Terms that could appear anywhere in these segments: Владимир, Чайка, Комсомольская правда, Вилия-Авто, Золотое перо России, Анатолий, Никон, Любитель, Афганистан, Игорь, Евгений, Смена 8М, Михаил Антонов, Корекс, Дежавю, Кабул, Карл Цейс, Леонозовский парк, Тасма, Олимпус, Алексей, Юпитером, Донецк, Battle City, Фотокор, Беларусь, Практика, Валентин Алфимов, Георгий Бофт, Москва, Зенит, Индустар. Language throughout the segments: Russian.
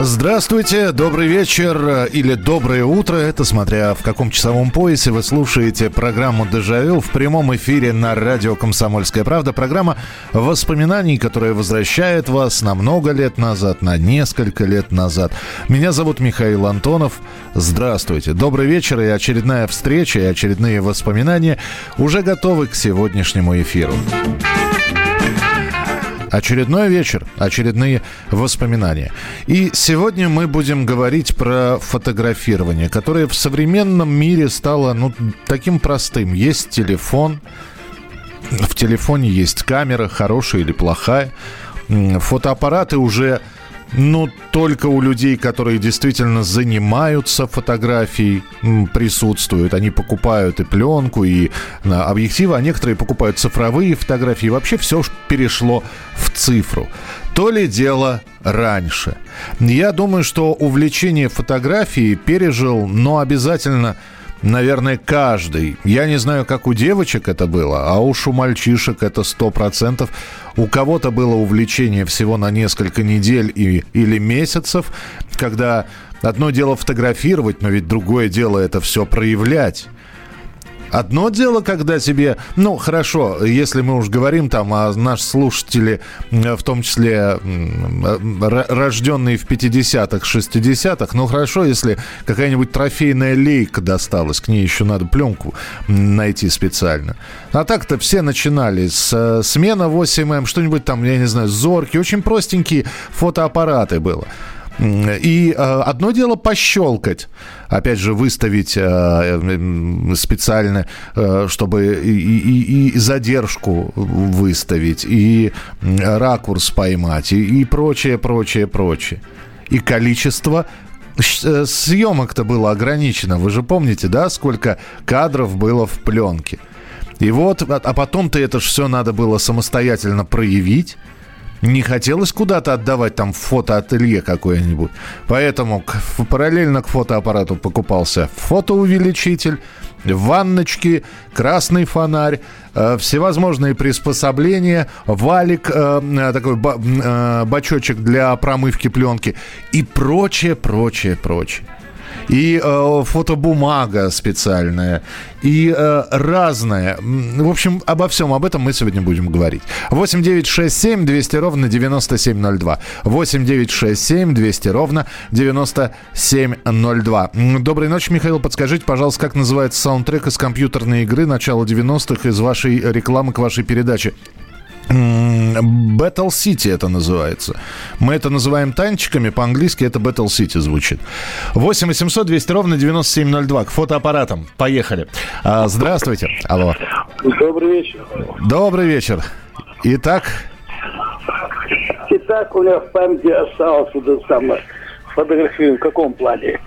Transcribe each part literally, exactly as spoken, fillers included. Здравствуйте, добрый вечер или доброе утро, это смотря в каком часовом поясе вы слушаете программу «Дежавю» в прямом эфире на радио «Комсомольская правда». Программа воспоминаний, которая возвращает вас на много лет назад, на несколько лет назад. Меня зовут Михаил Антонов. Здравствуйте, добрый вечер и очередная встреча, и очередные воспоминания уже готовы к сегодняшнему эфиру. Очередной вечер, очередные воспоминания. И сегодня мы будем говорить про фотографирование, которое в современном мире стало, ну, таким простым. Есть телефон, в телефоне есть камера, хорошая или плохая. Фотоаппараты уже, ну, только у людей, которые действительно занимаются фотографией, присутствуют. Они покупают и пленку, и объективы, а некоторые покупают цифровые фотографии. Вообще все перешло в цифру. То ли дело раньше. Я думаю, что увлечение фотографией пережил, но обязательно... Наверное, каждый. Я не знаю, как у девочек это было, а уж у мальчишек это сто процентов. У кого-то было увлечение всего на несколько недель и, или месяцев, когда одно дело фотографировать, но ведь другое дело это все проявлять. Одно дело, когда тебе... Ну, хорошо, если мы уж говорим там, а наши слушатели, в том числе рожденные в пятидесятых, шестидесятых, ну, хорошо, если какая-нибудь трофейная лейка досталась, к ней еще надо пленку найти специально. А так-то все начинали с «Смена восемь эм», что-нибудь там, я не знаю, «Зоркий». Очень простенькие фотоаппараты было. И э, одно дело пощелкать, опять же, выставить э, специально, э, чтобы и, и, и задержку выставить, и ракурс поймать, и, и прочее, прочее, прочее. И количество съемок-то было ограничено. Вы же помните, да, сколько кадров было в пленке? И вот, а потом-то это же все надо было самостоятельно проявить. Не хотелось куда-то отдавать там фотоателье какое-нибудь. Поэтому к, параллельно к фотоаппарату покупался фотоувеличитель, ванночки, красный фонарь, э, всевозможные приспособления, валик, э, такой ба- э, бачочек для промывки пленки и прочее, прочее, прочее. И э, фотобумага специальная, и э, разное. В общем, обо всем об этом мы сегодня будем говорить. восемь девятьсот шестьдесят семь двести ровно девяносто семь ноль два. восемь девятьсот шестьдесят семь двести ровно девяносто семь ноль два. Доброй ночи, Михаил. Подскажите, пожалуйста, как называется саундтрек из компьютерной игры начала девяностых из вашей рекламы к вашей передаче? Battle City это называется. Мы это называем танчиками, по-английски это Battle City звучит. восемь восемьсот двести ровно девяносто семь ноль два. К фотоаппаратам. Поехали. А, здравствуйте. Алло. Добрый вечер. Добрый вечер. Итак. Итак, у меня в памяти осталось вот это самое фотографию. В каком плане?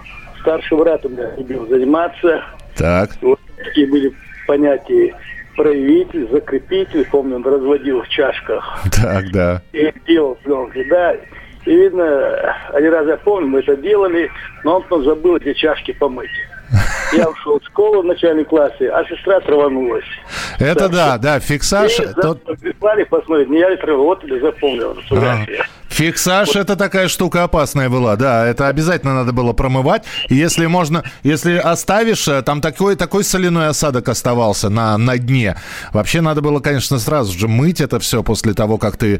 Старший брат у меня любил заниматься. Так. Вот такие были понятия. Проявитель, закрепитель, помню, он разводил в чашках. Так, да. И делал пленки, да. И видно, один раз я помню, мы это делали, но он потом забыл эти чашки помыть. Я ушел в школу в начальном классе, а сестра траванулась. Это так, да, да, фиксаж. И тот... прислали посмотреть, не я ли траванулась, или запомнил. А. Фиксаж вот. Это такая штука опасная была, да, это обязательно надо было промывать. Если можно, если оставишь, там такой, такой соляной осадок оставался на, на дне. Вообще надо было, конечно, сразу же мыть это все после того, как ты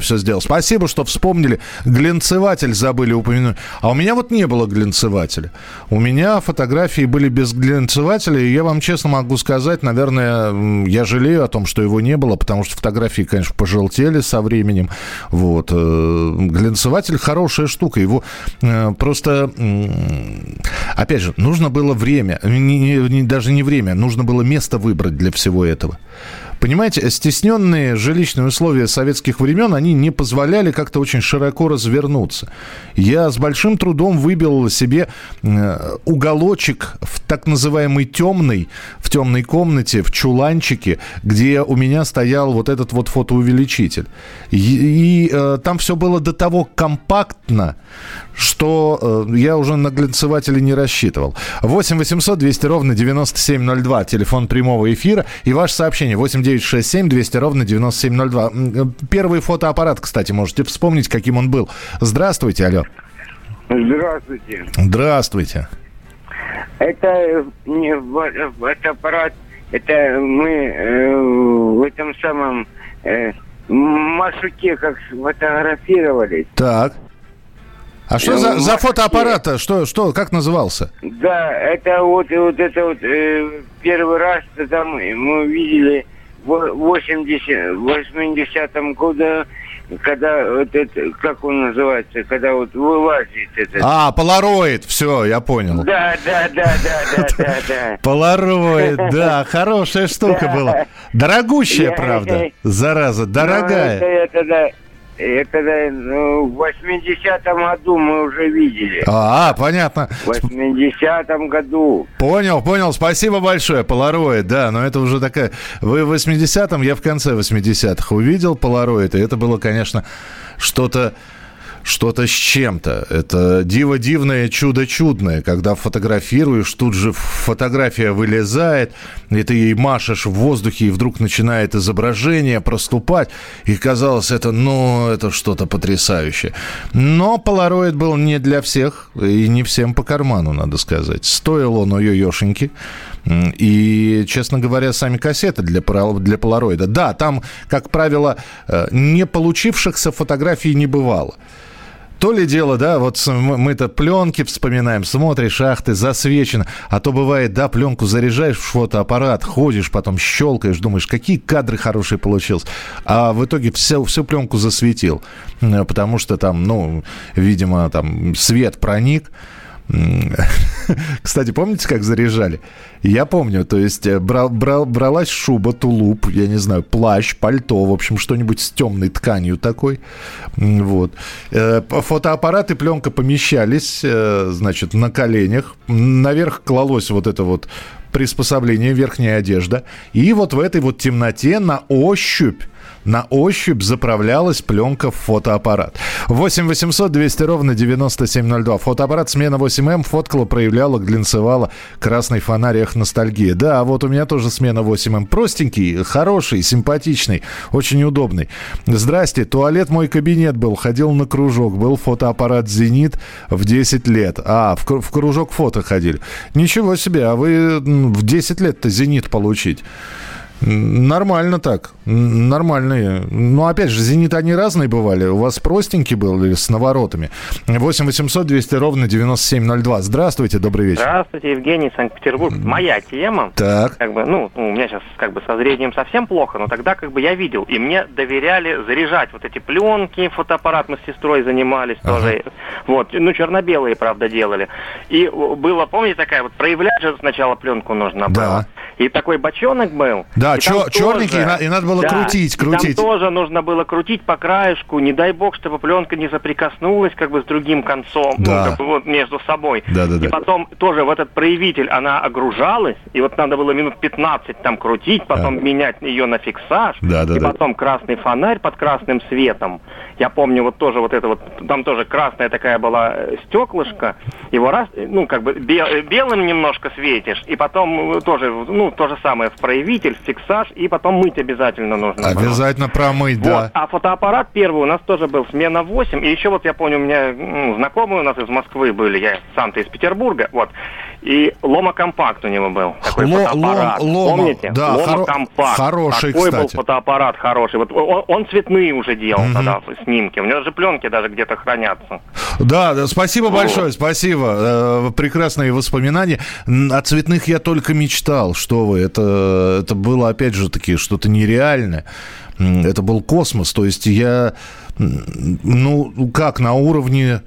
все сделал. Спасибо, что вспомнили. Глянцеватель забыли упомянуть. А у меня вот не было глянцевателя. У меня фотографии были без глянцевателя, и я вам честно могу сказать, наверное, я жалею о том, что его не было, потому что фотографии, конечно, пожелтели со временем. Вот. Глянцеватель хорошая штука, его просто, опять же, нужно было время, даже не время, нужно было место выбрать для всего этого. Понимаете, стесненные жилищные условия советских времен, они не позволяли как-то очень широко развернуться. Я с большим трудом выбил себе уголочек в так называемой темной, в темной комнате, в чуланчике, где у меня стоял вот этот вот фотоувеличитель. И, и э, там все было до того компактно, что э, я уже на глянцеватели не рассчитывал. восемь восемьсот двести ровно девяносто семь ноль два, телефон прямого эфира. И ваше сообщение восемь девятьсот шестьдесят семь двести ровно девяносто семь ноль два. Первый фотоаппарат, кстати, можете вспомнить, каким он был. Здравствуйте, алло. Здравствуйте. Здравствуйте. Это не фотоаппарат, это мы э, в этом самом э, маршруте как сфотографировались. Так. А что за, за фотоаппарат-то? Что, что, как назывался? Да, это вот, вот это вот э, первый раз, когда мы, мы видели в восьмидесятом году, когда вот это, как он называется, когда вот вылазит этот... А, полароид, все, я понял. Да, да, да, да, да, да. Полароид, да, хорошая штука была. Дорогущая, правда, зараза, дорогая. Это в восьмидесятом году мы уже видели. А, понятно. В восьмидесятом году. Понял, понял. Спасибо большое. Полароид, да. Но это уже такая... Вы в восьмидесятом, я в конце восьмидесятых увидел полароид. И это было, конечно, что-то... Что-то с чем-то. Это диво дивное, чудо чудное. Когда фотографируешь, тут же фотография вылезает, и ты ей машешь в воздухе, и вдруг начинает изображение проступать. И казалось, это, ну, это что-то потрясающее. Но полароид был не для всех, и не всем по карману, надо сказать. Стоил он ой-ой-ошеньки. И, честно говоря, сами кассеты для, для полароида. Да, там, как правило, не получившихся фотографий не бывало. То ли дело, да, вот мы-то пленки вспоминаем, смотришь, ах ты, засвечено. А то бывает, да, пленку заряжаешь в фотоаппарат, ходишь, потом щелкаешь, думаешь, какие кадры хорошие получились. А в итоге всю, всю пленку засветил, потому что там, ну, видимо, там свет проник. Кстати, помните, как заряжали? Я помню, то есть брал, брал, бралась шуба, тулуп, я не знаю, плащ, пальто, в общем, что-нибудь с темной тканью такой. Вот. Фотоаппарат и пленка помещались, значит, на коленях. Наверх клалось вот это вот приспособление, верхняя одежда. И вот в этой вот темноте на ощупь, на ощупь заправлялась пленка в фотоаппарат. восемь восемьсот двести ровно девяносто семь ноль два. Фотоаппарат «Смена восемь эм» фоткала, проявляла, глянцевала. Красный фонарь, эх, ностальгия. Да, вот у меня тоже «Смена восемь эм». Простенький, хороший, симпатичный, очень удобный. Здрасте, туалет мой кабинет был. Ходил на кружок. Был фотоаппарат «Зенит» в десять лет. А, в, в кружок фото ходили. Ничего себе, а вы в десять лет-то «Зенит» получить. Нормально так, нормальные. Но опять же, «Зенит» они разные бывали. У вас простенький был или с наворотами? восемь восемьсот двести ровно девяносто семь ноль два. Здравствуйте, добрый вечер. Здравствуйте, Евгений, Санкт-Петербург. Моя тема. Так. Как бы, ну, у меня сейчас как бы со зрением совсем плохо, но тогда как бы я видел. И мне доверяли заряжать вот эти пленки, фотоаппарат мы с сестрой занимались ага. тоже. Вот, ну, черно-белые, правда, делали. И было, помните, такая вот, проявлять же сначала пленку нужно было. Да. И такой бочонок был. Да, и чер- черненький, тоже, и, на- и надо было да, крутить, крутить. Там тоже нужно было крутить по краешку, не дай бог, чтобы пленка не соприкоснулась как бы с другим концом, да. ну, как бы, вот между собой. Да, да, и да. потом тоже в этот проявитель она огружалась, и вот надо было минут пятнадцать там крутить, потом да. менять ее на фиксаж, да, да, и да. потом красный фонарь под красным светом. Я помню, вот тоже вот это вот, там тоже красная такая была стеклышко, его раз, ну, как бы бел- белым немножко светишь, и потом тоже, ну, то же самое в проявитель, фиксаж, и потом мыть обязательно нужно. Обязательно было. промыть, вот. да. А фотоаппарат первый у нас тоже был, «Смена восемь». И еще вот я помню, у меня ну, знакомые у нас из Москвы были, я сам-то из Петербурга, вот. И «Лома Компакт» у него был. Такой Ло- фотоаппарат. Лом, лома, Помните? Да, «Лома хоро- Компакт». Хороший, Такой кстати. был фотоаппарат хороший. Вот он, он цветные уже делал mm-hmm. тогда снимки. У него даже пленки даже где-то хранятся. Да, да спасибо вот. большое, спасибо. Прекрасные воспоминания. О цветных я только мечтал, что Это, это было, опять же таки, что-то нереальное. Это был космос. То есть я, ну, как на уровне...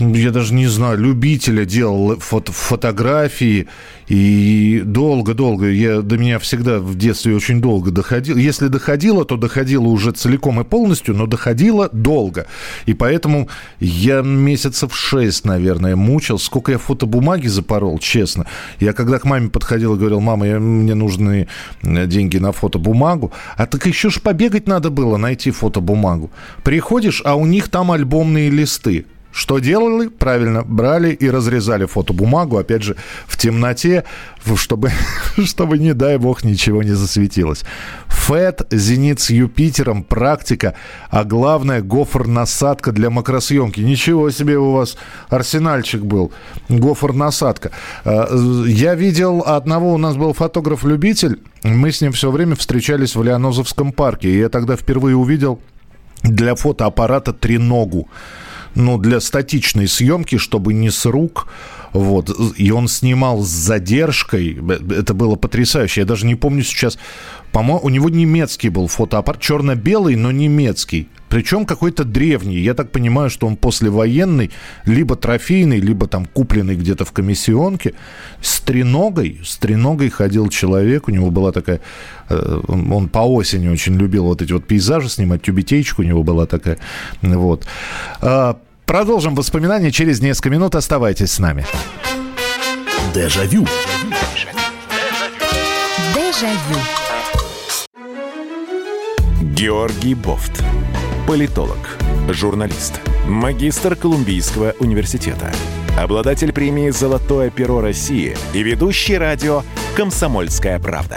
я даже не знаю, Любителя, делал фото- фотографии. И долго-долго, я, до меня всегда в детстве очень долго доходило. Если доходило, то доходило уже целиком и полностью, но доходило долго. И поэтому я месяцев шесть, наверное, мучил. Сколько я фотобумаги запорол, честно. Я когда к маме подходил и говорил: мама, я, мне нужны деньги на фотобумагу. А так еще ж побегать надо было, найти фотобумагу. Приходишь, а у них там альбомные листы. Что делали? Правильно, брали и разрезали фотобумагу, опять же, в темноте, чтобы, чтобы, не дай бог, ничего не засветилось. ФЭД, зенит с Юпитером, практика, а главное, гофр-насадка для макросъемки. Ничего себе у вас арсенальчик был, гофр-насадка. Я видел одного, у нас был фотограф-любитель, мы с ним все время встречались в Леонозовском парке, и я тогда впервые увидел для фотоаппарата треногу. Ну, для статичной съемки, чтобы не с рук. Вот. И он снимал с задержкой. Это было потрясающе. Я даже не помню сейчас. По-моему, у него немецкий был фотоаппарат. Черно-белый, но немецкий. Причем какой-то древний. Я так понимаю, что он послевоенный, либо трофейный, либо там купленный где-то в комиссионке. С треногой, с треногой ходил человек. У него была такая... Он по осени очень любил вот эти вот пейзажи снимать. Тюбетейчик у него была такая. Вот. Продолжим воспоминания через несколько минут. Оставайтесь с нами. Дежавю. Дежавю. Георгий Бофт. Политолог, журналист, магистр Колумбийского университета, обладатель премии «Золотое перо России» и ведущий радио «Комсомольская правда».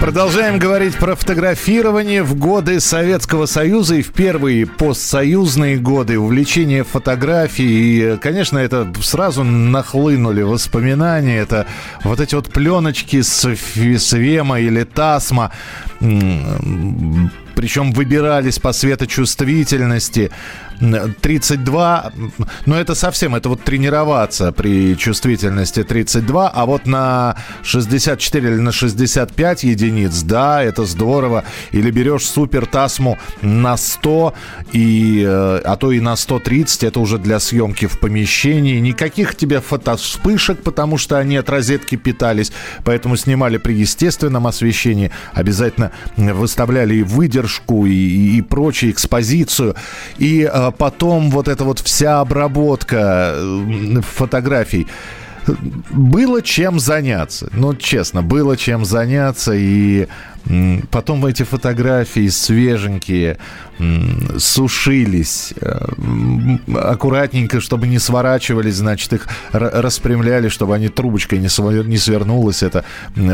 Продолжаем говорить про фотографирование в годы Советского Союза и в первые постсоюзные годы. Увлечение фотографией. И, конечно, это сразу нахлынули воспоминания. Это вот эти вот пленочки с Свема или Тасма. Причем выбирались по светочувствительности. тридцать два, но это совсем, это вот тренироваться при чувствительности тридцать два, а вот на шестьдесят четыре или на шестьдесят пять единиц, да, это здорово. Или берешь супер Тасму на сто, и, а то и на сто тридцать, это уже для съемки в помещении. Никаких тебе фотовспышек, потому что они от розетки питались, поэтому снимали при естественном освещении, обязательно выставляли и выдержку, и, и, и прочее, экспозицию, и потом вот эта вот вся обработка фотографий. Было чем заняться. Ну, честно, было чем заняться. И потом эти фотографии свеженькие сушились аккуратненько, чтобы не сворачивались, значит, их распрямляли, чтобы они трубочкой не свернулась, эта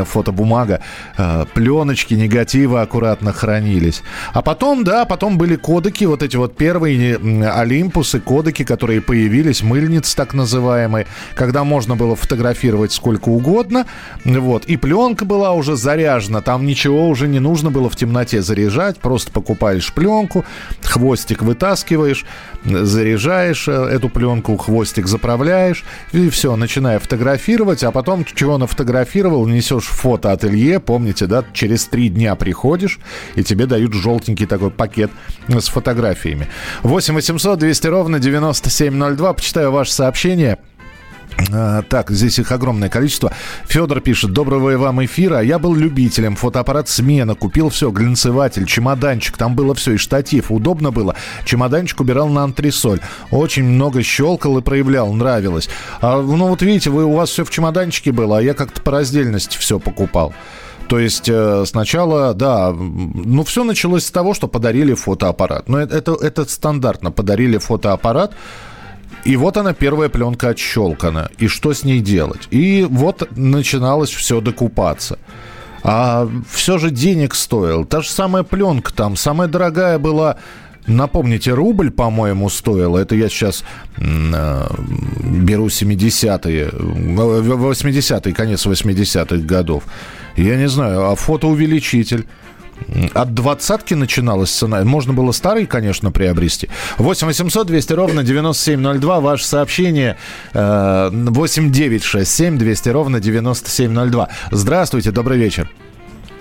фотобумага. Пленочки, негативы аккуратно хранились. А потом, да, потом были кодеки, вот эти вот первые Олимпусы, кодеки, которые появились, мыльницы так называемые, когда можно было фотографировать сколько угодно. Вот. И пленка была уже заряжена, там ничего уже не нужно было в темноте заряжать. Просто покупаешь пленку, хвостик вытаскиваешь, заряжаешь эту пленку, хвостик заправляешь, и все, начиная фотографировать. А потом, чего нафотографировал, несешь в фотоателье, помните, да, через три дня приходишь, и тебе дают желтенький такой пакет с фотографиями. восемь восемьсот двести ровно девяносто семь ноль два. Почитаю ваше сообщение. Так, здесь их огромное количество. Федор пишет: доброго вам эфира. Я был любителем. Фотоаппарат «Смена». Купил все. Глянцеватель, чемоданчик. Там было все. И штатив. Удобно было. Чемоданчик убирал на антресоль. Очень много щелкал и проявлял. Нравилось. А, ну, вот видите, вы, у вас все в чемоданчике было, а я как-то по раздельности все покупал. То есть сначала, да, ну, все началось с того, что подарили фотоаппарат. Но это, это, это стандартно. Подарили фотоаппарат. И вот она, первая пленка отщелкана. И что с ней делать? И вот начиналось все докупаться. А все же денег стоило. Та же самая пленка там, самая дорогая была... Напомните, рубль, по-моему, стоил. Это я сейчас э, беру семидесятые, восьмидесятые, конец восьмидесятых годов. Я не знаю, а фотоувеличитель... От двадцатки начиналась цена. Можно было старый, конечно, приобрести. восемь восемьсот двести ровно девяносто семь ноль два. Ваше сообщение восемь девятьсот шестьдесят семь двести ровно девяносто семь ноль два. Здравствуйте, добрый вечер.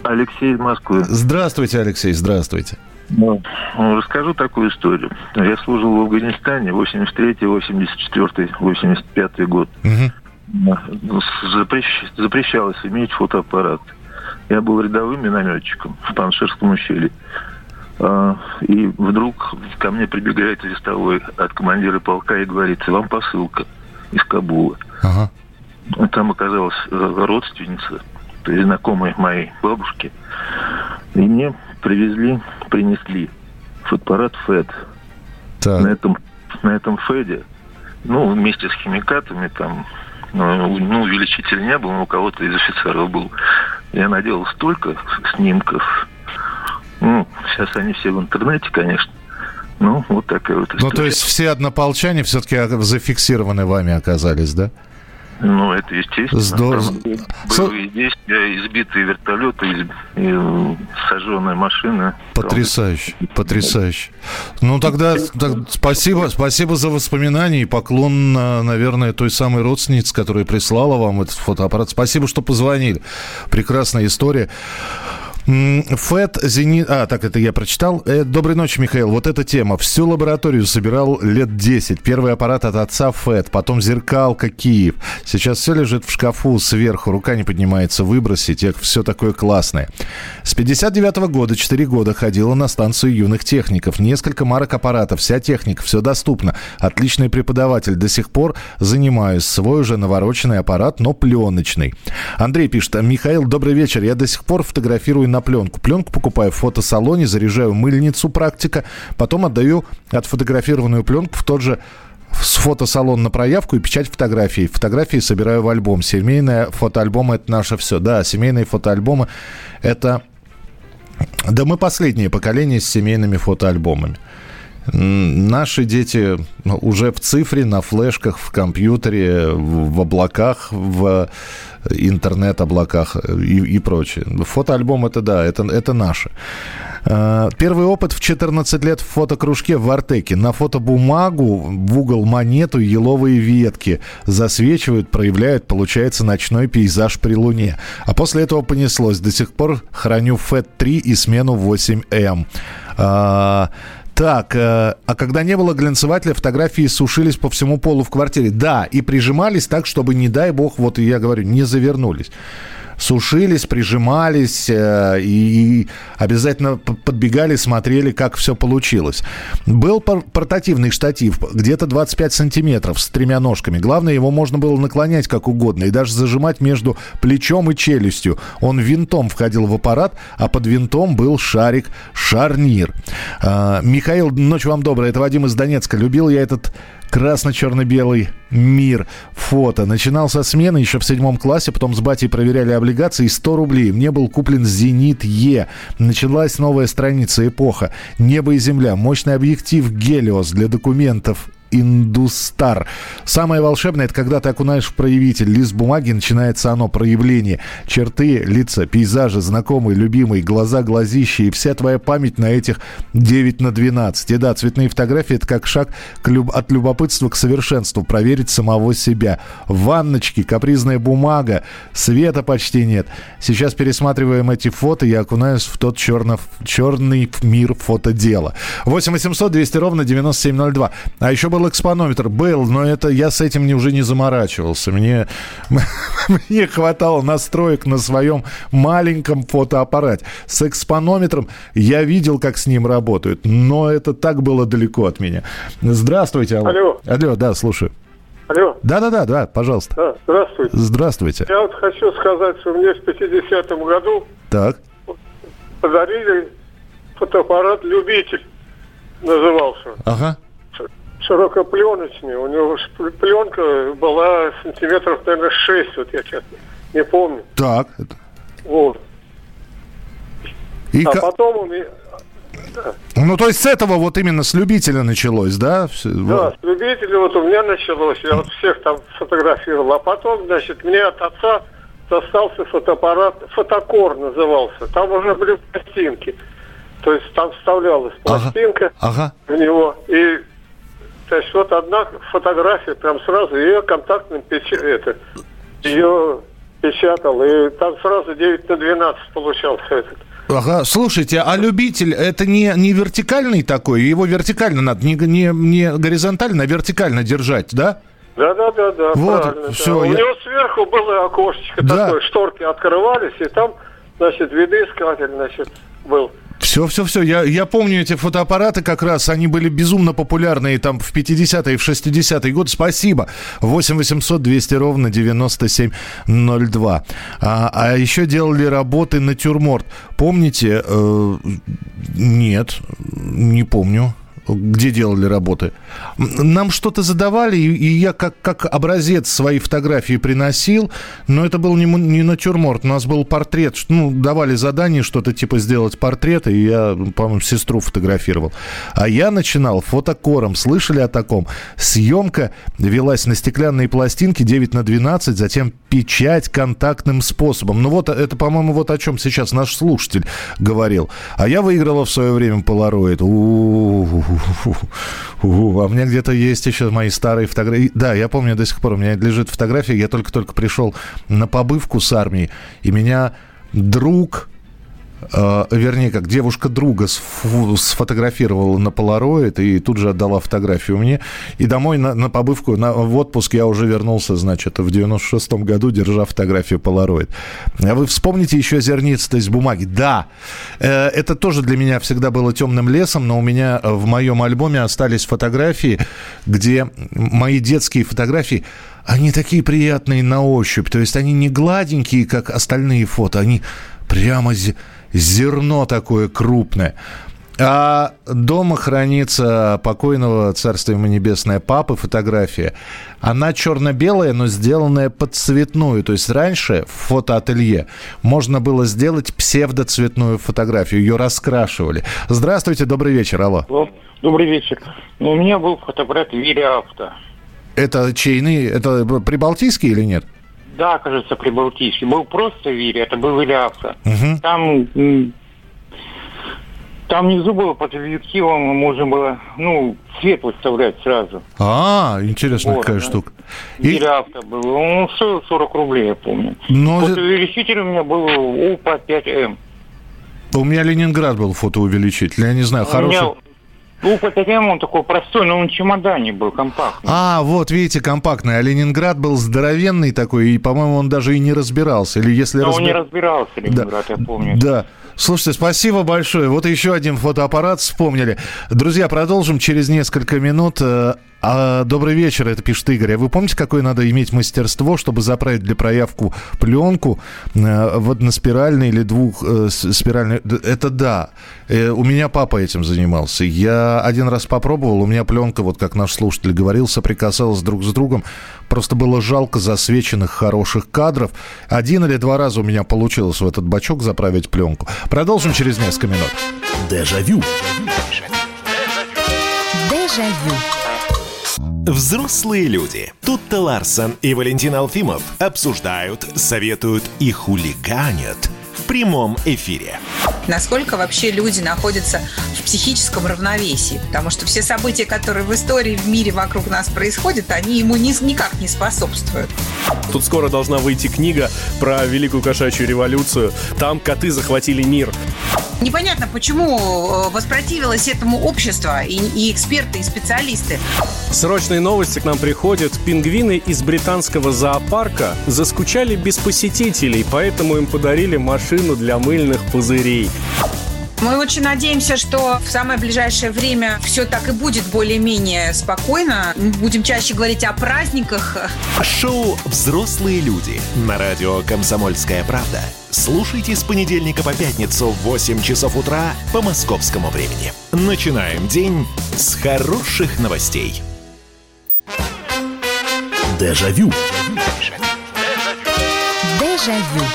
Алексей из Москвы. Здравствуйте, Алексей, здравствуйте. Ну, расскажу такую историю. Я служил в Афганистане восемьдесят третий, восемьдесят четвёртый, восемьдесят пятый год. Угу. Запрещ... Запрещалось иметь фотоаппарат. Я был рядовым минометчиком в Паншерском ущелье. И вдруг ко мне прибегает вестовой от командира полка и говорит: вам посылка из Кабула. Ага. Там оказалась родственница, то есть знакомая моей бабушки. И мне привезли, принесли фотоаппарат ФЭД. Так. На этом, на этом ФЭДе, ну, вместе с химикатами там, ну, увеличитель не был, но у кого-то из офицеров был. Я наделал столько снимков. Ну, сейчас они все в интернете, конечно. Ну, вот такая вот история. Ну, то есть все однополчане все-таки зафиксированы вами оказались, да? Ну, это естественно. Здорово. Было и действие, избитые вертолеты, из... сожженная машина. Потрясающе, потрясающе. Ну, тогда так, спасибо, спасибо за воспоминания и поклон, наверное, той самой родственнице, которая прислала вам этот фотоаппарат. Спасибо, что позвонили. Прекрасная история. ФЭД, Зенит... А, так, это я прочитал. Доброй ночи, Михаил. Вот эта тема. Всю лабораторию собирал лет десять. Первый аппарат от отца ФЭД, потом зеркалка Киев. Сейчас все лежит в шкафу сверху, рука не поднимается выбросить. Эх, все такое классное. С пятьдесят девятого года четыре года ходила на станцию юных техников. Несколько марок аппаратов, вся техника, все доступно. Отличный преподаватель. До сих пор занимаюсь. Свой уже навороченный аппарат, но пленочный. Андрей пишет: Михаил, добрый вечер. Я до сих пор фотографирую на пленку. Пленку покупаю в фотосалоне, заряжаю мыльницу «Практика», потом отдаю отфотографированную пленку в тот же с фотосалон на проявку и печать фотографий. Фотографии собираю в альбом. Семейные фотоальбомы – это наше все. Да, семейные фотоальбомы – это... Да мы последнее поколение с семейными фотоальбомами. Наши дети уже в цифре, на флешках, в компьютере, в облаках, в интернет-облаках и, и прочее. Фотоальбом – это да, это, это наше. Первый опыт в четырнадцать лет в фотокружке в Артеке. На фотобумагу в угол монету еловые ветки засвечивают, проявляют, получается ночной пейзаж при луне. А после этого понеслось. До сих пор храню ФЭД-три и смену восемь эм. Так, э, а когда не было глянцевателя, фотографии сушились по всему полу в квартире. Да, и прижимались так, чтобы, не дай бог, вот я говорю, не завернулись. Сушились, прижимались э, и обязательно подбегали, смотрели, как все получилось. Был пор- портативный штатив, где-то двадцать пять сантиметров с тремя ножками. Главное, его можно было наклонять как угодно и даже зажимать между плечом и челюстью. Он винтом входил в аппарат, а под винтом был шарик-шарнир. Э, Михаил, ночь вам добрая. Это Вадим из Донецка. Любил я этот... красно-черно-белый мир фото. Начинал со смены еще в седьмом классе, потом с батей проверяли облигации, сто рублей. Мне был куплен «Зенит Е». Началась новая страница, эпоха. Небо и земля, мощный объектив «Гелиос» для документов «Индустар». Самое волшебное – это когда ты окунаешь в проявитель лист бумаги, начинается оно, проявление. Черты, лица, пейзажи, знакомые, любимые, глаза, глазища и вся твоя память на этих девять на двенадцать. И да, цветные фотографии – это как шаг к люб... от любопытства к совершенству, проверить самого себя. Ванночки, капризная бумага, света почти нет. Сейчас пересматриваем эти фото, я окунаюсь в тот черно... черный мир фотодела. восемь восемьсот двести ровно девяносто семь ноль два. А еще был экспонометр. Был, но это я с этим не, уже не заморачивался. Мне, мне хватало настроек на своем маленьком фотоаппарате. С экспонометром я видел, как с ним работают, но это так было далеко от меня. Здравствуйте, Алла. Алло. Алло, да, слушаю. Алло. Да-да-да, да, пожалуйста. Да, здравствуйте. Здравствуйте. Я вот хочу сказать, что мне в пятидесятом году так. подарили фотоаппарат «Любитель» назывался. Ага. Широкопленочный. У него пленка была сантиметров, наверное, шесть. Вот я сейчас не помню. Так. Вот. И а к... потом он... Да. Ну, то есть с этого вот именно с «Любителя» началось, да? Да, с «Любителя» вот у меня началось. Я вот всех там фотографировал. А потом, значит, мне от отца достался фотоаппарат, фотокор назывался, там уже были пластинки, то есть там вставлялась пластинка ага, ага. в него, и то есть вот одна фотография прям сразу ее контактным печ... это, ее печатал, и там сразу девять на двенадцать получался этот. Ага, слушайте, а любитель это не, не вертикальный такой, его вертикально надо, не, не, не горизонтально, а вертикально держать, да? Да-да-да, вот, правильно. Все, да. Я... У него сверху было окошечко да. такое, шторки открывались, и там, значит, видоискатель, значит, был. Все-все-все, я, я помню эти фотоаппараты как раз, они были безумно популярные там в пятидесятые и в шестидесятые годы. Спасибо. восемь восемьсот двести ровно девяносто семь ноль два. А, а еще делали работы натюрморт. Помните? Э, нет, не помню. Где делали работы. Нам что-то задавали, и я как, как образец свои фотографии приносил, но это был не, не натюрморт, у нас был портрет, ну, давали задание что-то типа сделать портрет, и я, по-моему, сестру фотографировал. А я начинал фотокором, слышали о таком? Съемка велась на стеклянные пластинки девять на двенадцать, затем печать контактным способом. Ну вот это, по-моему, вот о чем сейчас наш слушатель говорил. А я выиграла в свое время полароид. У-у-у. А у меня где-то есть еще мои старые фотографии. Да, я помню до сих пор, у меня лежит фотография. Я только-только пришел на побывку с армии, и меня друг, э, вернее, как девушка друга сфу- сфотографировала на полароид и тут же отдала фотографию мне. И домой на, на побывку, на, в отпуск я уже вернулся, значит, в девяносто шестом году, держа фотографию полароид. А вы вспомните еще зернистость бумаги. Да, э, это тоже для меня всегда было темным лесом, но у меня в моем альбоме остались фотографии, где мои детские фотографии, они такие приятные на ощупь. То есть они не гладенькие, как остальные фото, они прямо... Зерно такое крупное. А дома хранится покойного, царство ему небесное, папы фотография. Она черно-белая, но сделанная под цветную. То есть раньше в фотоателье можно было сделать псевдоцветную фотографию. Ее раскрашивали. Здравствуйте, добрый вечер. Алло. Добрый вечер. У меня был фотоаппарат Вилия-Авто. Это чейный? Это прибалтийский или нет? Да, кажется, прибалтийский. Был просто Вилия, это был Вилия-Авто. Угу. Там, там внизу было под объективом, можно было, ну, цвет выставлять сразу. А, интересная вот, какая да. штука. Вилия-Авто И... было. Он стоил сорок рублей, я помню. Но... Фотоувеличитель у меня был У П пять М. У меня Ленинград был фотоувеличитель, я не знаю, хороший... Меня... У П пять М он такой простой, но он в чемодане был, компактный. А, вот, видите, компактный. А Ленинград был здоровенный такой, и, по-моему, он даже и не разбирался. Или если разб... он не разбирался, Ленинград, да. я помню. Да. Слушайте, спасибо большое. Вот еще один фотоаппарат вспомнили. Друзья, продолжим через несколько минут. А, добрый вечер, это пишет Игорь. А вы помните, какое надо иметь мастерство, чтобы заправить для проявку пленку э, водноспиральной или двухспиральной? Э, это да. Э, у меня папа этим занимался. Я один раз попробовал, у меня пленка, вот как наш слушатель говорил, соприкасалась друг с другом. Просто было жалко засвеченных хороших кадров. Один или два раза у меня получилось в этот бачок заправить пленку. Продолжим через несколько минут. Дежавю. Дежавю. Взрослые люди. Тут-то Ларсон и Валентин Алфимов обсуждают, советуют и хулиганят в прямом эфире. Насколько вообще люди находятся в психическом равновесии? Потому что все события, которые в истории, в мире вокруг нас происходят, они ему ни, никак не способствуют. Тут скоро должна выйти книга про Великую кошачью революцию. Там коты захватили мир. Непонятно, почему воспротивилось этому общество и, и эксперты, и специалисты. Срочные новости к нам приходят. Пингвины из британского зоопарка заскучали без посетителей, поэтому им подарили машину для мыльных пузырей. Мы очень надеемся, что в самое ближайшее время все так и будет более-менее спокойно. Мы будем чаще говорить о праздниках. Шоу «Взрослые люди» на радио «Комсомольская правда». Слушайте с понедельника по пятницу в восемь часов утра по московскому времени. Начинаем день с хороших новостей. Дежавю. Дежавю. Дежавю.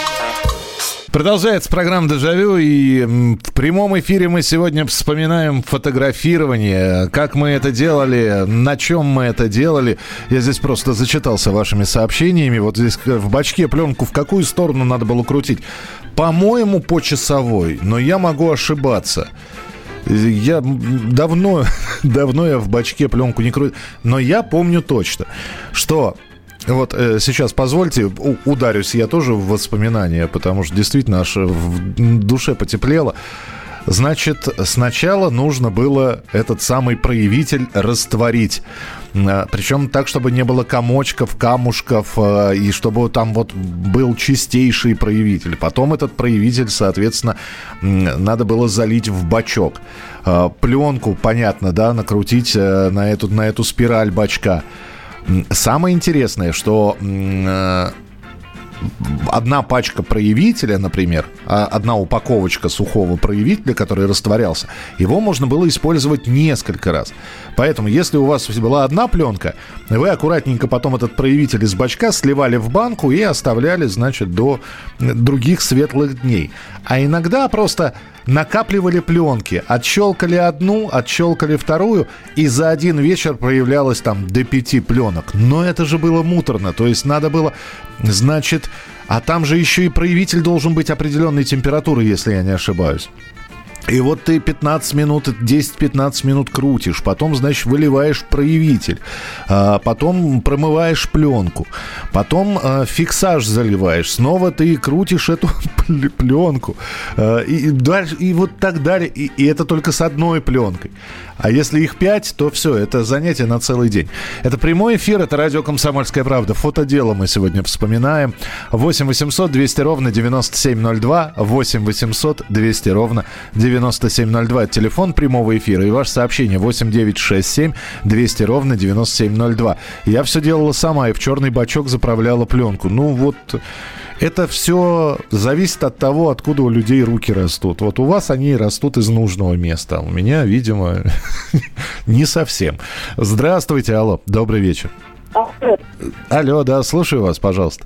Продолжается программа «Дежавю», и в прямом эфире мы сегодня вспоминаем фотографирование, как мы это делали, на чем мы это делали. Я здесь просто зачитался вашими сообщениями. Вот здесь в бачке пленку в какую сторону надо было крутить? По-моему, по часовой, но я могу ошибаться. Я давно, давно я в бачке пленку не крутил, но я помню точно, что... Вот э, сейчас позвольте, у, ударюсь я тоже в воспоминания, потому что действительно аж в душе потеплело. Значит, сначала нужно было этот самый проявитель растворить. Э, причем так, чтобы не было комочков, камушков, э, и чтобы там вот был чистейший проявитель. Потом этот проявитель, соответственно, э, надо было залить в бачок. Э, пленку, понятно, да, накрутить э, на эту, на эту спираль бачка. Самое интересное, что э, одна пачка проявителя, например, одна упаковочка сухого проявителя, который растворялся, его можно было использовать несколько раз. Поэтому, если у вас была одна пленка, вы аккуратненько потом этот проявитель из бачка сливали в банку и оставляли, значит, до других светлых дней. А иногда просто... накапливали пленки, отщелкали одну, отщелкали вторую, и за один вечер проявлялось там до пяти пленок. Но это же было муторно, то есть надо было, значит, а там же еще и проявитель должен быть определенной температуры, если я не ошибаюсь. И вот ты пятнадцать минут, десять-пятнадцать минут крутишь, потом, значит, выливаешь проявитель, потом промываешь пленку, потом фиксаж заливаешь, снова ты крутишь эту пленку, и, дальше, и вот так далее, и, и это только с одной пленкой. А если их пять, то все, это занятие на целый день. Это прямой эфир, это радио «Комсомольская правда». Фотодело мы сегодня вспоминаем. восемь восемьсот двести ровно девяносто семь ноль два, восемь восемьсот двести ровно девяносто семь ноль два. Это телефон прямого эфира и ваше сообщение восемь девятьсот шестьдесят семь двести ровно девяносто семь ноль два. Я все делала сама и в черный бачок заправляла пленку. Ну вот... Это все зависит от того, откуда у людей руки растут. Вот у вас они растут из нужного места. У меня, видимо, не совсем. Здравствуйте, алло, добрый вечер. Алло, алло, да, слушаю вас, пожалуйста.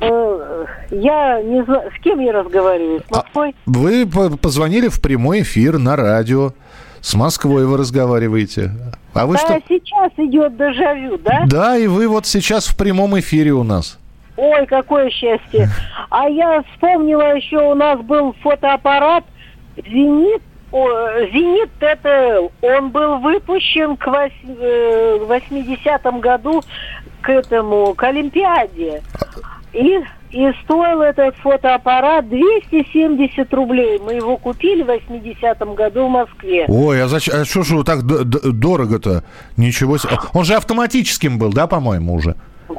Я не знаю, с кем я разговариваю, с Москвой? А вы позвонили в прямой эфир на радио. С Москвой вы разговариваете. А вы да, что? Сейчас идет «Дежавю», да? Да, и вы вот сейчас в прямом эфире у нас. Ой, какое счастье. А я вспомнила еще, у нас был фотоаппарат «Зенит». «Зенит» это, он был выпущен к восьмидесятом году, к этому, к Олимпиаде. И, и стоил этот фотоаппарат двести семьдесят рублей. Мы его купили в восьмидесятом году в Москве. Ой, а зачем? А что ж так дорого-то? Ничего себе. Он же автоматическим был, да, по-моему, уже?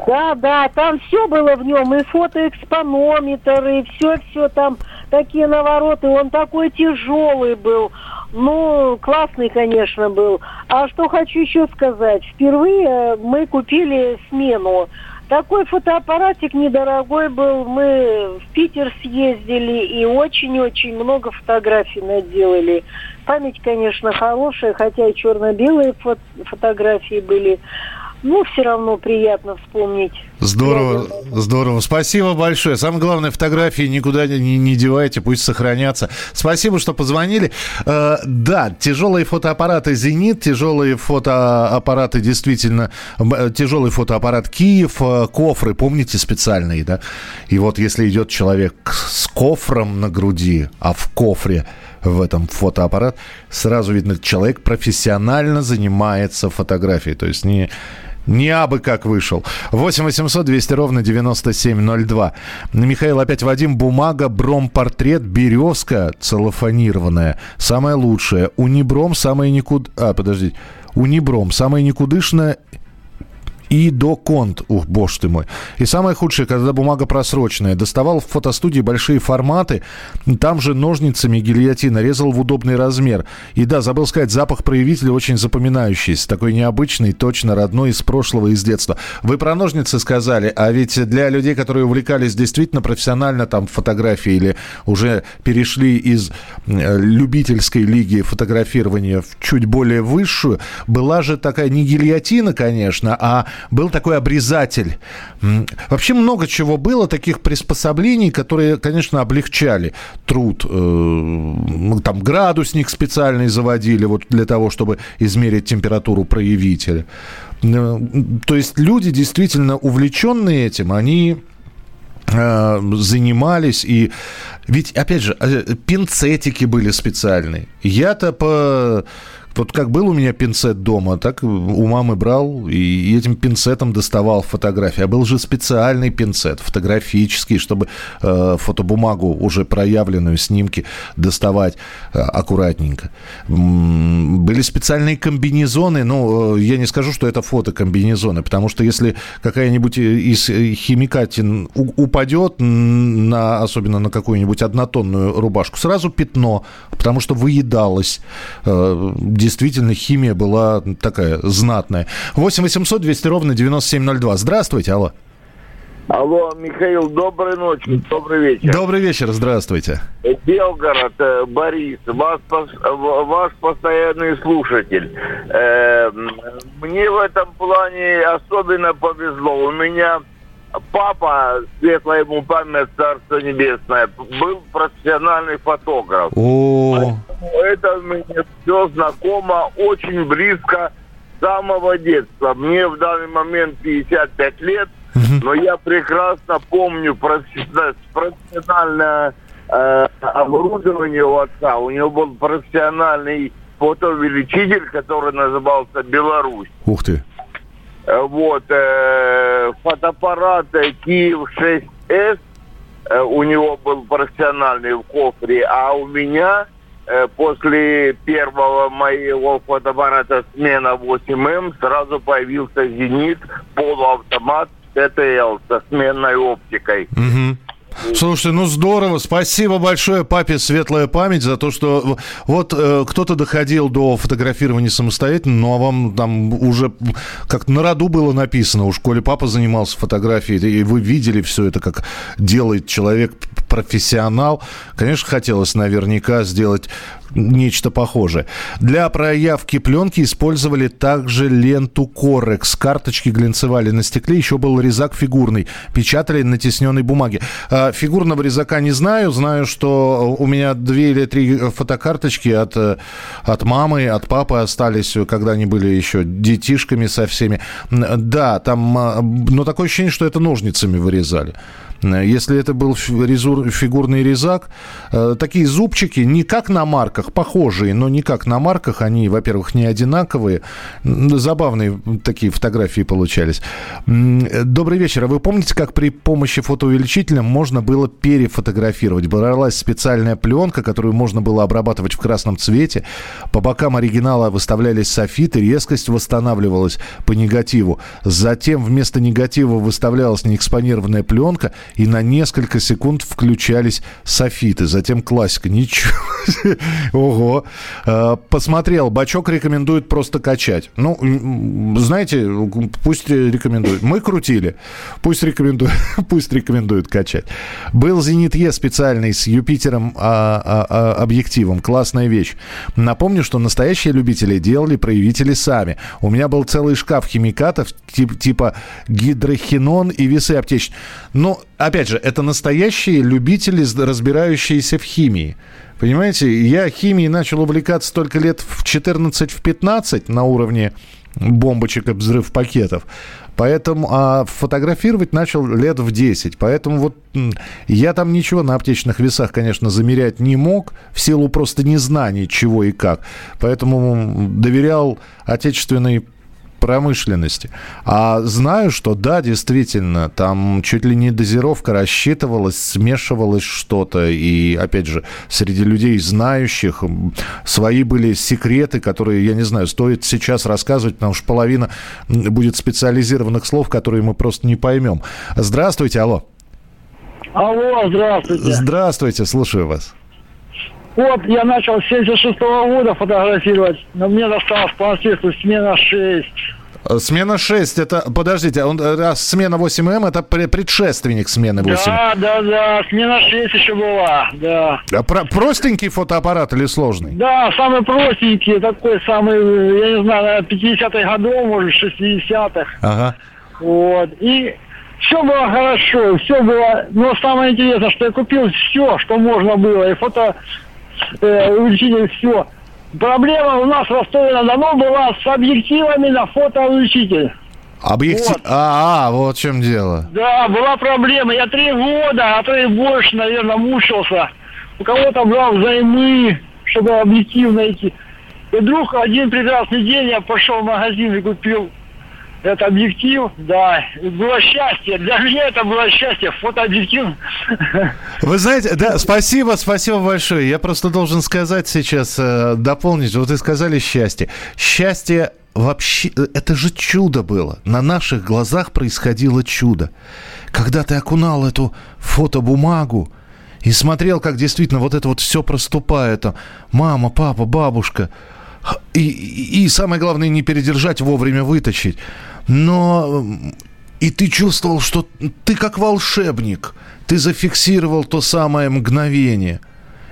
Да, да, там все было в нем, и фотоэкспонометр, и все-все там, такие навороты, он такой тяжелый был, ну, классный, конечно, был. А что хочу еще сказать, впервые мы купили «Смену». Такой фотоаппаратик недорогой был, мы в Питер съездили и очень-очень много фотографий наделали. Память, конечно, хорошая, хотя и черно-белые фото- фотографии были. Ну, все равно приятно вспомнить. Здорово, здорово. Спасибо большое. Самое главное, фотографии никуда не, не девайте, пусть сохранятся. Спасибо, что позвонили. Э, да, тяжелые фотоаппараты «Зенит», тяжелые фотоаппараты, действительно, тяжелый фотоаппарат «Киев», кофры, помните, специальные, да? И вот если идет человек с кофром на груди, а в кофре в этом фотоаппарат, сразу видно, человек профессионально занимается фотографией, то есть не... Не абы как вышел. восемь восемьсот двести ровно девяносто семь ноль два. Михаил, опять Вадим. Бумага, бромпортрет, березка целлофанированная. Самое лучшее. Унибром, самое никуд... А, подождите. Унибром, самое никудышное... И до конт. Ух, боже ты мой. И самое худшее, когда бумага просроченная. Доставал в фотостудии большие форматы. Там же ножницами гильотина. Резал в удобный размер. И да, забыл сказать, запах проявителя очень запоминающийся. Такой необычный, точно родной из прошлого, из детства. Вы про ножницы сказали. А ведь для людей, которые увлекались действительно профессионально там фотографией или уже перешли из любительской лиги фотографирования в чуть более высшую, была же такая не гильотина, конечно, а был такой обрезатель. Вообще много чего было, таких приспособлений, которые, конечно, облегчали труд. Там градусник специальный заводили вот для того, чтобы измерить температуру проявителя. То есть люди, действительно увлеченные этим, они занимались. И ведь, опять же, пинцетики были специальные. Я-то по... Вот как был у меня пинцет дома, так у мамы брал и этим пинцетом доставал фотографии. А был же специальный пинцет, фотографический, чтобы фотобумагу, уже проявленную, снимки доставать аккуратненько. Были специальные комбинезоны, но я не скажу, что это фотокомбинезоны, потому что если какая-нибудь из химикатин упадет, на, особенно на какую-нибудь однотонную рубашку, сразу пятно, потому что выедалось. Действительно, химия была такая знатная. восемь восемьсот двести ровно девяносто семь ноль два. Здравствуйте, алло. Алло, Михаил, доброй ночи, добрый вечер. Добрый вечер, здравствуйте. Белгород, Борис, вас, ваш постоянный слушатель. Мне в этом плане особенно повезло. У меня папа, светлая ему память, царство небесное, был профессиональный фотограф. О. Это мне все знакомо, очень близко с самого детства. Мне в данный момент пятьдесят пять лет, угу. но я прекрасно помню профессиональное э, оборудование у отца. У него был профессиональный фотоувеличитель, который назывался «Беларусь». Ух ты! Вот, э, фотоаппарат Киев шесть эс, э, у него был профессиональный в кофре, а у меня э, после первого моего фотоаппарата «Смена восемь эм» сразу появился «Зенит», полуавтомат тэ тэ эл со сменной оптикой. Mm-hmm. Слушай, ну здорово. Спасибо большое папе «Светлая память» за то, что вот э, кто-то доходил до фотографирования самостоятельно, ну а вам там уже как-то на роду было написано, уж коли папа занимался фотографией, и вы видели все это, как делает человек-профессионал. Конечно, хотелось наверняка сделать нечто похожее. Для проявки пленки использовали также ленту «Корекс». Карточки глянцевали на стекле, еще был резак фигурный. Печатали на тисненной бумаге. Фигурного резака не знаю. Знаю, что у меня две или три фотокарточки от, от мамы, от папы остались, когда они были еще детишками со всеми. Да, там... Но такое ощущение, что это ножницами вырезали. Если это был фигурный резак, такие зубчики, не как на марках, похожие, но не как на марках, они, во-первых, не одинаковые, забавные такие фотографии получались. Добрый вечер, а вы помните, как при помощи фотоувеличителя можно было перефотографировать? Бралась специальная пленка, которую можно было обрабатывать в красном цвете, по бокам оригинала выставлялись софиты, резкость восстанавливалась по негативу, затем вместо негатива выставлялась неэкспонированная пленка, и на несколько секунд включались софиты. Затем классика. Ничего себе. Ого. Посмотрел. Бачок рекомендует просто качать. Ну, знаете, пусть рекомендует. Мы крутили. Пусть рекомендует, пусть рекомендует качать. Был «Зенит Е» специальный с Юпитером объективом. Классная вещь. Напомню, что настоящие любители делали проявители сами. У меня был целый шкаф химикатов типа гидрохинон и весы аптечные. Но опять же, это настоящие любители, разбирающиеся в химии. Понимаете, я химией начал увлекаться только лет в четырнадцать-пятнадцать на уровне бомбочек и взрыв-пакетов. Поэтому а фотографировать начал лет в десять. Поэтому вот я там ничего на аптечных весах, конечно, замерять не мог, в силу просто незнания чего и как. Поэтому доверял отечественной промышленности. А знаю, что да, действительно, там чуть ли не дозировка рассчитывалась, смешивалось что-то. И, опять же, среди людей знающих свои были секреты, которые, я не знаю, стоит сейчас рассказывать, потому что половина будет специализированных слов, которые мы просто не поймем. Здравствуйте, алло. Алло, здравствуйте. Здравствуйте, слушаю вас. Вот, я начал с семьдесят шестого года фотографировать, но мне досталась по наследству «Смена шесть». Смена шесть, это, подождите, он, раз смена восемь эм, это предшественник смены восемь. Да, да, да, смена шесть еще была, да. А про- простенький фотоаппарат или сложный? Да, самый простенький, такой самый, я не знаю, пятидесятых годов, может, шестидесятых. Ага. Вот, и... Все было хорошо, все было, но самое интересное, что я купил все, что можно было, и фото, э, увеличитель, все. Проблема у нас в Ростове-на-Дону была с объективами на фотоувеличитель. Объектив... Вот. А, вот в чем дело. Да, была проблема. Я три года, а то и больше, наверное, мучился. У кого-то брал взаймы, чтобы объектив найти. И вдруг один прекрасный день я пошел в магазин и купил. Это объектив, да. Было счастье. Для меня это было счастье. Фотообъектив. Вы знаете, да, спасибо, спасибо большое. Я просто должен сказать сейчас, дополнить. Вот вы сказали счастье. Счастье вообще... Это же чудо было. На наших глазах происходило чудо. Когда ты окунал эту фотобумагу и смотрел, как действительно вот это вот все проступает. Мама, папа, бабушка... И, и, и самое главное, не передержать, вовремя вытащить. Но и ты чувствовал, что ты как волшебник. Ты зафиксировал то самое мгновение.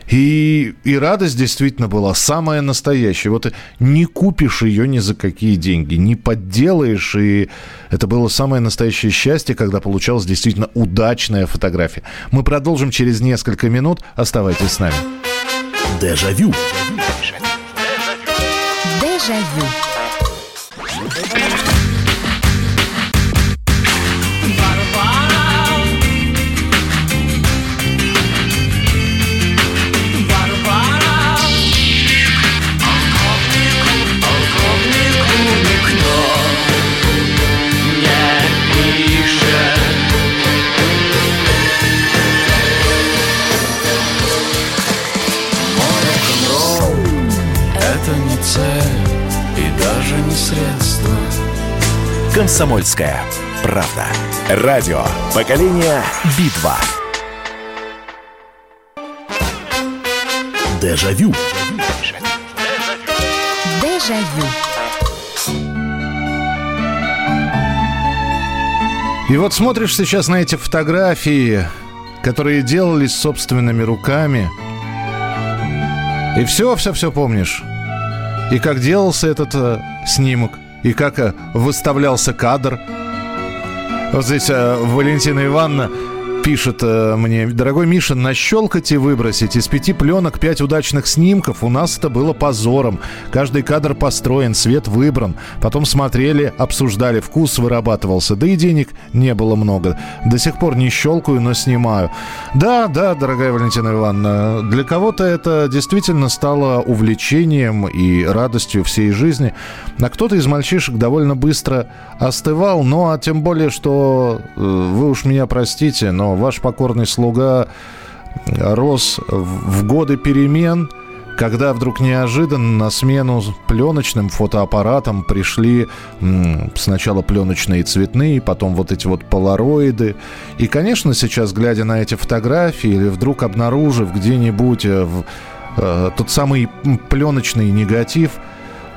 И, и радость действительно была самая настоящая. Вот не купишь ее ни за какие деньги, не подделаешь. И это было самое настоящее счастье, когда получалась действительно удачная фотография. Мы продолжим через несколько минут. Оставайтесь с нами. Дежавю. Дежавю. Комсомольская правда. Радио. Поколение битва. Дежавю. Дежавю. И вот смотришь сейчас на эти фотографии, которые делались собственными руками, и все-все-все помнишь. И как делался этот э, снимок, и как э, выставлялся кадр. Вот здесь э, Валентина Ивановна пишет э, мне: дорогой Миша, нащелкать и выбросить. Из пяти пленок пять удачных снимков. У нас это было позором. Каждый кадр построен, свет выбран. Потом смотрели, обсуждали, вкус вырабатывался. Да и денег не было много. До сих пор не щелкаю, но снимаю. Да, да, дорогая Валентина Ивановна, для кого-то это действительно стало увлечением и радостью всей жизни. А кто-то из мальчишек довольно быстро остывал. Ну, а тем более, что э, вы уж меня простите, но ваш покорный слуга рос в годы перемен, когда вдруг неожиданно на смену пленочным фотоаппаратам пришли сначала пленочные цветные, потом вот эти вот полароиды. И, конечно, сейчас, глядя на эти фотографии или вдруг обнаружив где-нибудь тот самый пленочный негатив,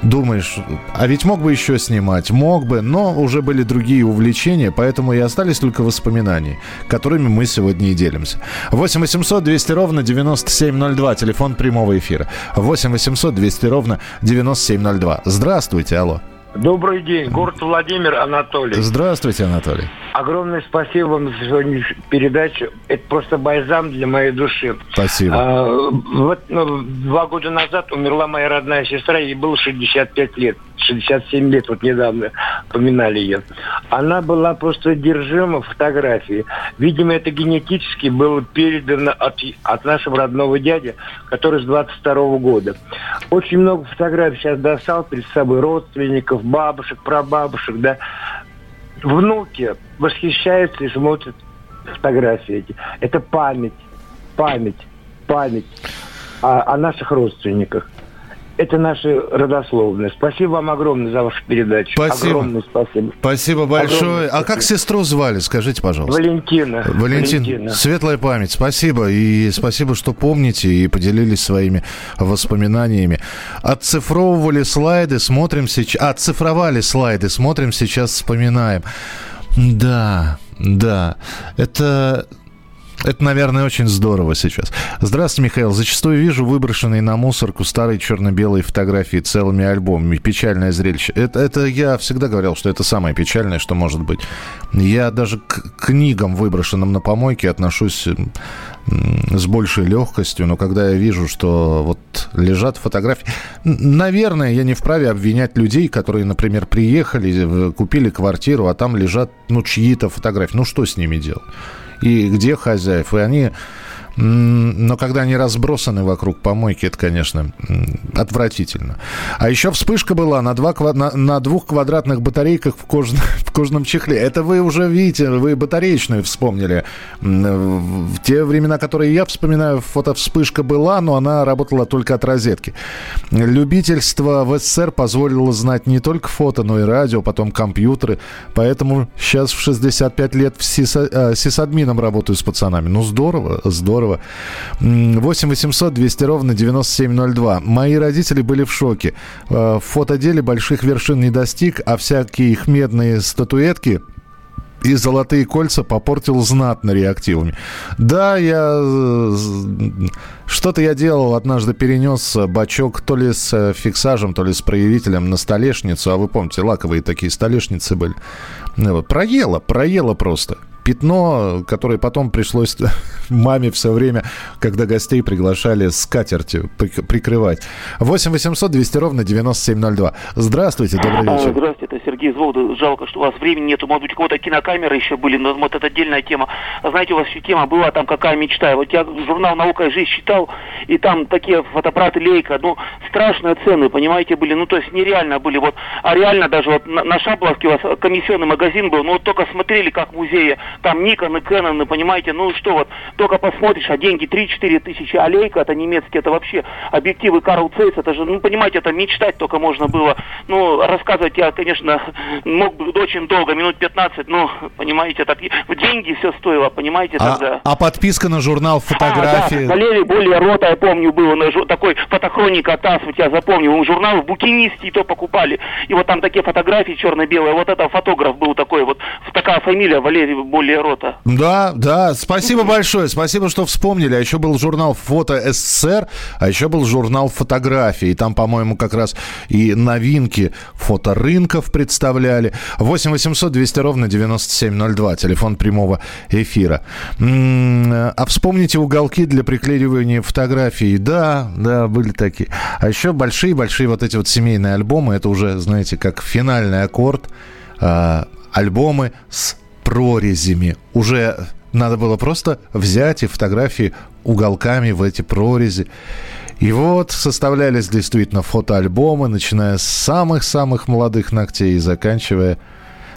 думаешь, а ведь мог бы еще снимать, мог бы, но уже были другие увлечения, поэтому и остались только воспоминания, которыми мы сегодня и делимся. восемь восемьсот двести ровно девяносто семь ноль два, телефон прямого эфира. восемь восемьсот двести ровно девяносто семь ноль два. Здравствуйте, алло. Добрый день, город Владимир, Анатолий. Здравствуйте, Анатолий. Огромное спасибо вам за сегодняшнюю передачу. Это просто бальзам для моей души. Спасибо. А, вот, ну, два года назад умерла моя родная сестра, ей было шестьдесят пять лет. шестьдесят семь лет, вот недавно поминали ее. Она была просто одержима фотографией. Видимо, это генетически было передано от, от нашего родного дяди, который с двадцать второго года. Очень много фотографий сейчас достал перед собой родственников, бабушек, прабабушек, да. Внуки восхищаются и смотрят фотографии эти. Это память, память, память о, о наших родственниках. это наша родословная. Спасибо вам огромное за вашу передачу. Спасибо. Огромное спасибо. Спасибо большое. Огромное спасибо. А как сестру звали, скажите, пожалуйста? Валентина. Валентин. Валентина. Светлая память. Спасибо. И спасибо, что помните и поделились своими воспоминаниями. Отцифровывали слайды, смотрим сейчас... А, отцифровали слайды, смотрим сейчас, вспоминаем. Да, да. Это... Это, наверное, очень здорово сейчас. Здравствуйте, Михаил. Зачастую вижу выброшенные на мусорку старые черно-белые фотографии целыми альбомами. Печальное зрелище. Это, это я всегда говорил, что это самое печальное, что может быть. Я даже к книгам, выброшенным на помойке, отношусь с большей легкостью. Но когда я вижу, что вот лежат фотографии... Наверное, я не вправе обвинять людей, которые, например, приехали, купили квартиру, а там лежат ну, чьи-то фотографии. Ну, что с ними делать? И где хозяев, и они... Но когда они разбросаны вокруг помойки, это, конечно, отвратительно. А еще вспышка была на, два, на, на двух квадратных батарейках в, кож, в кожном чехле. Это вы уже видите, вы батареечную вспомнили. В те времена, которые я вспоминаю, фотовспышка была, но она работала только от розетки. Любительство в СССР позволило знать не только фото, но и радио, потом компьютеры. Поэтому сейчас в шестьдесят пять лет сисадмином работаю с пацанами. Ну, здорово, здорово. восемь восемьсот двести ровно девяносто семь ноль два. Мои родители были в шоке. В фотоделе больших вершин не достиг, а всякие их медные статуэтки и золотые кольца попортил знатно реактивами. Да, я... Что-то я делал, однажды перенес бачок то ли с фиксажем, то ли с проявителем на столешницу. А вы помните, лаковые такие столешницы были. Вот. Проело, проело просто. Пятно, которое потом пришлось маме все время, когда гостей приглашали, скатертью прикрывать. восемь восемьсот двести ровно девяносто семь ноль два. Здравствуйте, добрый вечер. Здравствуйте, это Сергей из Вологды. Жалко, что у вас времени нету. Может быть, у кого-то кинокамеры еще были, но вот это отдельная тема. Знаете, у вас еще тема была, там какая мечта. Вот я журнал «Наука и жизнь» читал, и там такие фотоаппараты Лейка, ну, страшные цены, понимаете, были. Ну, то есть нереально были. Вот, а реально даже вот на, на Шабловке у вас комиссионный магазин был, но вот только смотрели, как в музее. Там Никон и Кэнон, понимаете, ну что вот, только посмотришь, а деньги три-четыре тысячи, а Лейка, это немецкий, это вообще объективы Карл Цейс, это же, ну понимаете, это мечтать только можно было. Ну, рассказывать я, конечно, мог бы очень долго, минут пятнадцать, но, понимаете, так, деньги все стоило, понимаете, тогда. А, а подписка на журнал фотографии? А, да, Валерий Боля, рота, я помню, был, такой фотохроника Тасма, я запомнил, журнал в Букинисте, и то покупали, и вот там такие фотографии черно-белые, вот это фотограф был такой, вот такая фамилия, Валерий Боля. Рота. Да, да, спасибо большое, спасибо, что вспомнили. А еще был журнал «Фото СССР», а еще был журнал «Фотографии». И там, по-моему, как раз и новинки фоторынков представляли. восемь восемьсот двести ровно девяносто семь ноль два, телефон прямого эфира. А вспомните уголки для приклеивания фотографий. Да, да, были такие. А еще большие-большие вот эти вот семейные альбомы. Это уже, знаете, как финальный аккорд. Альбомы с прорезями. Уже надо было просто взять и фотографии уголками в эти прорези. И вот составлялись действительно фотоальбомы, начиная с самых-самых молодых ногтей и заканчивая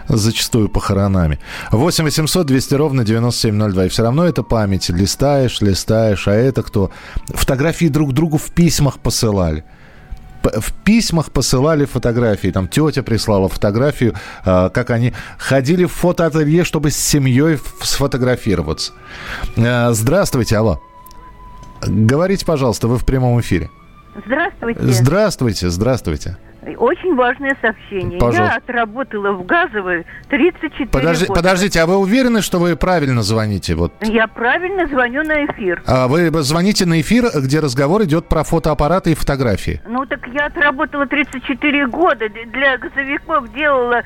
зачастую похоронами. восемь восемьсот двести ровно девяносто семь ноль два. И все равно это память. Листаешь, листаешь. А это кто? Фотографии друг другу в письмах посылали. В письмах посылали фотографии. Там тетя прислала фотографию, как они ходили в фотоателье, чтобы с семьей сфотографироваться. Здравствуйте, алло. Говорите, пожалуйста, вы в прямом эфире. Здравствуйте. Здравствуйте, здравствуйте. Очень важное сообщение. Пожалуйста. Я отработала в газовой тридцать четыре Подожди, года. Подождите, а вы уверены, что вы правильно звоните? Вот. Я правильно звоню на эфир. А вы звоните на эфир, где разговор идет про фотоаппараты и фотографии? Ну так я отработала тридцать четыре года. Для газовиков делала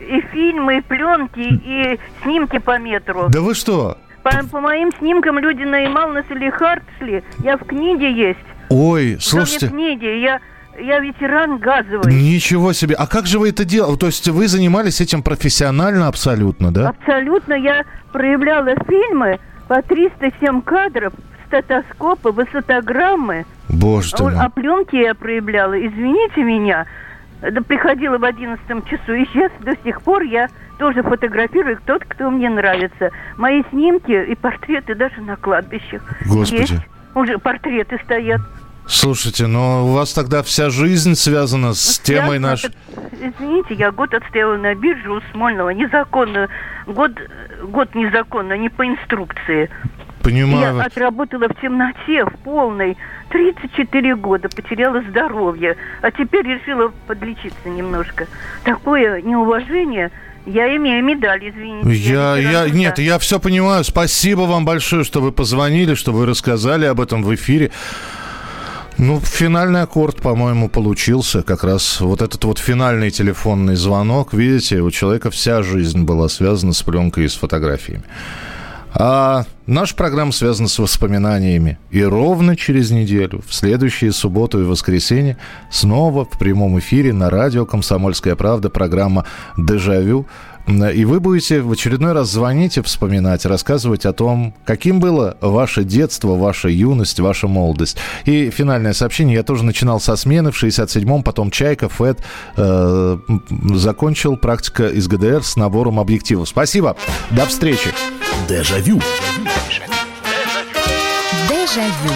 и фильмы, и пленки, и снимки по метру. Да вы что? По, по моим снимкам люди наималносили и хартсли. Я в книге есть. Ой, слушайте. Я в книге, я... Я ветеран газовый. Ничего себе. А как же вы это делали? То есть вы занимались этим профессионально абсолютно, да? Абсолютно. Я проявляла фильмы по триста семь кадров, статоскопы, высотограммы. Боже ты мой. А пленки я проявляла. Извините меня. Приходила в одиннадцатом часу. И сейчас до сих пор я тоже фотографирую тот, кто мне нравится. Мои снимки и портреты даже на кладбищах. Господи. Есть. Уже портреты стоят. Слушайте, но у вас тогда вся жизнь связана с связана темой нашей... Извините, я год отстояла на бирже у Смольного, незаконно, год, год незаконно, не по инструкции. Понимаю. Я отработала в темноте, в полной, тридцать четыре года, потеряла здоровье, а теперь решила подлечиться немножко. Такое неуважение... Я имею медаль, извините. Я, я, я, нет, я все понимаю. Спасибо вам большое, что вы позвонили, что вы рассказали об этом в эфире. Ну, финальный аккорд, по-моему, получился. Как раз вот этот вот финальный телефонный звонок. Видите, у человека вся жизнь была связана с пленкой и с фотографиями. А наша программа связана с воспоминаниями. И ровно через неделю, в следующие субботу и воскресенье, снова в прямом эфире на радио «Комсомольская правда» программа «Дежавю». И вы будете в очередной раз звонить и вспоминать, рассказывать о том, каким было ваше детство, ваша юность, ваша молодость. И финальное сообщение. Я тоже начинал со смены в шестьдесят седьмом, потом «Чайка», «ФЭД». Э, закончил «Практика» из ГДР с набором объективов. Спасибо. До встречи. Дежавю. Дежавю.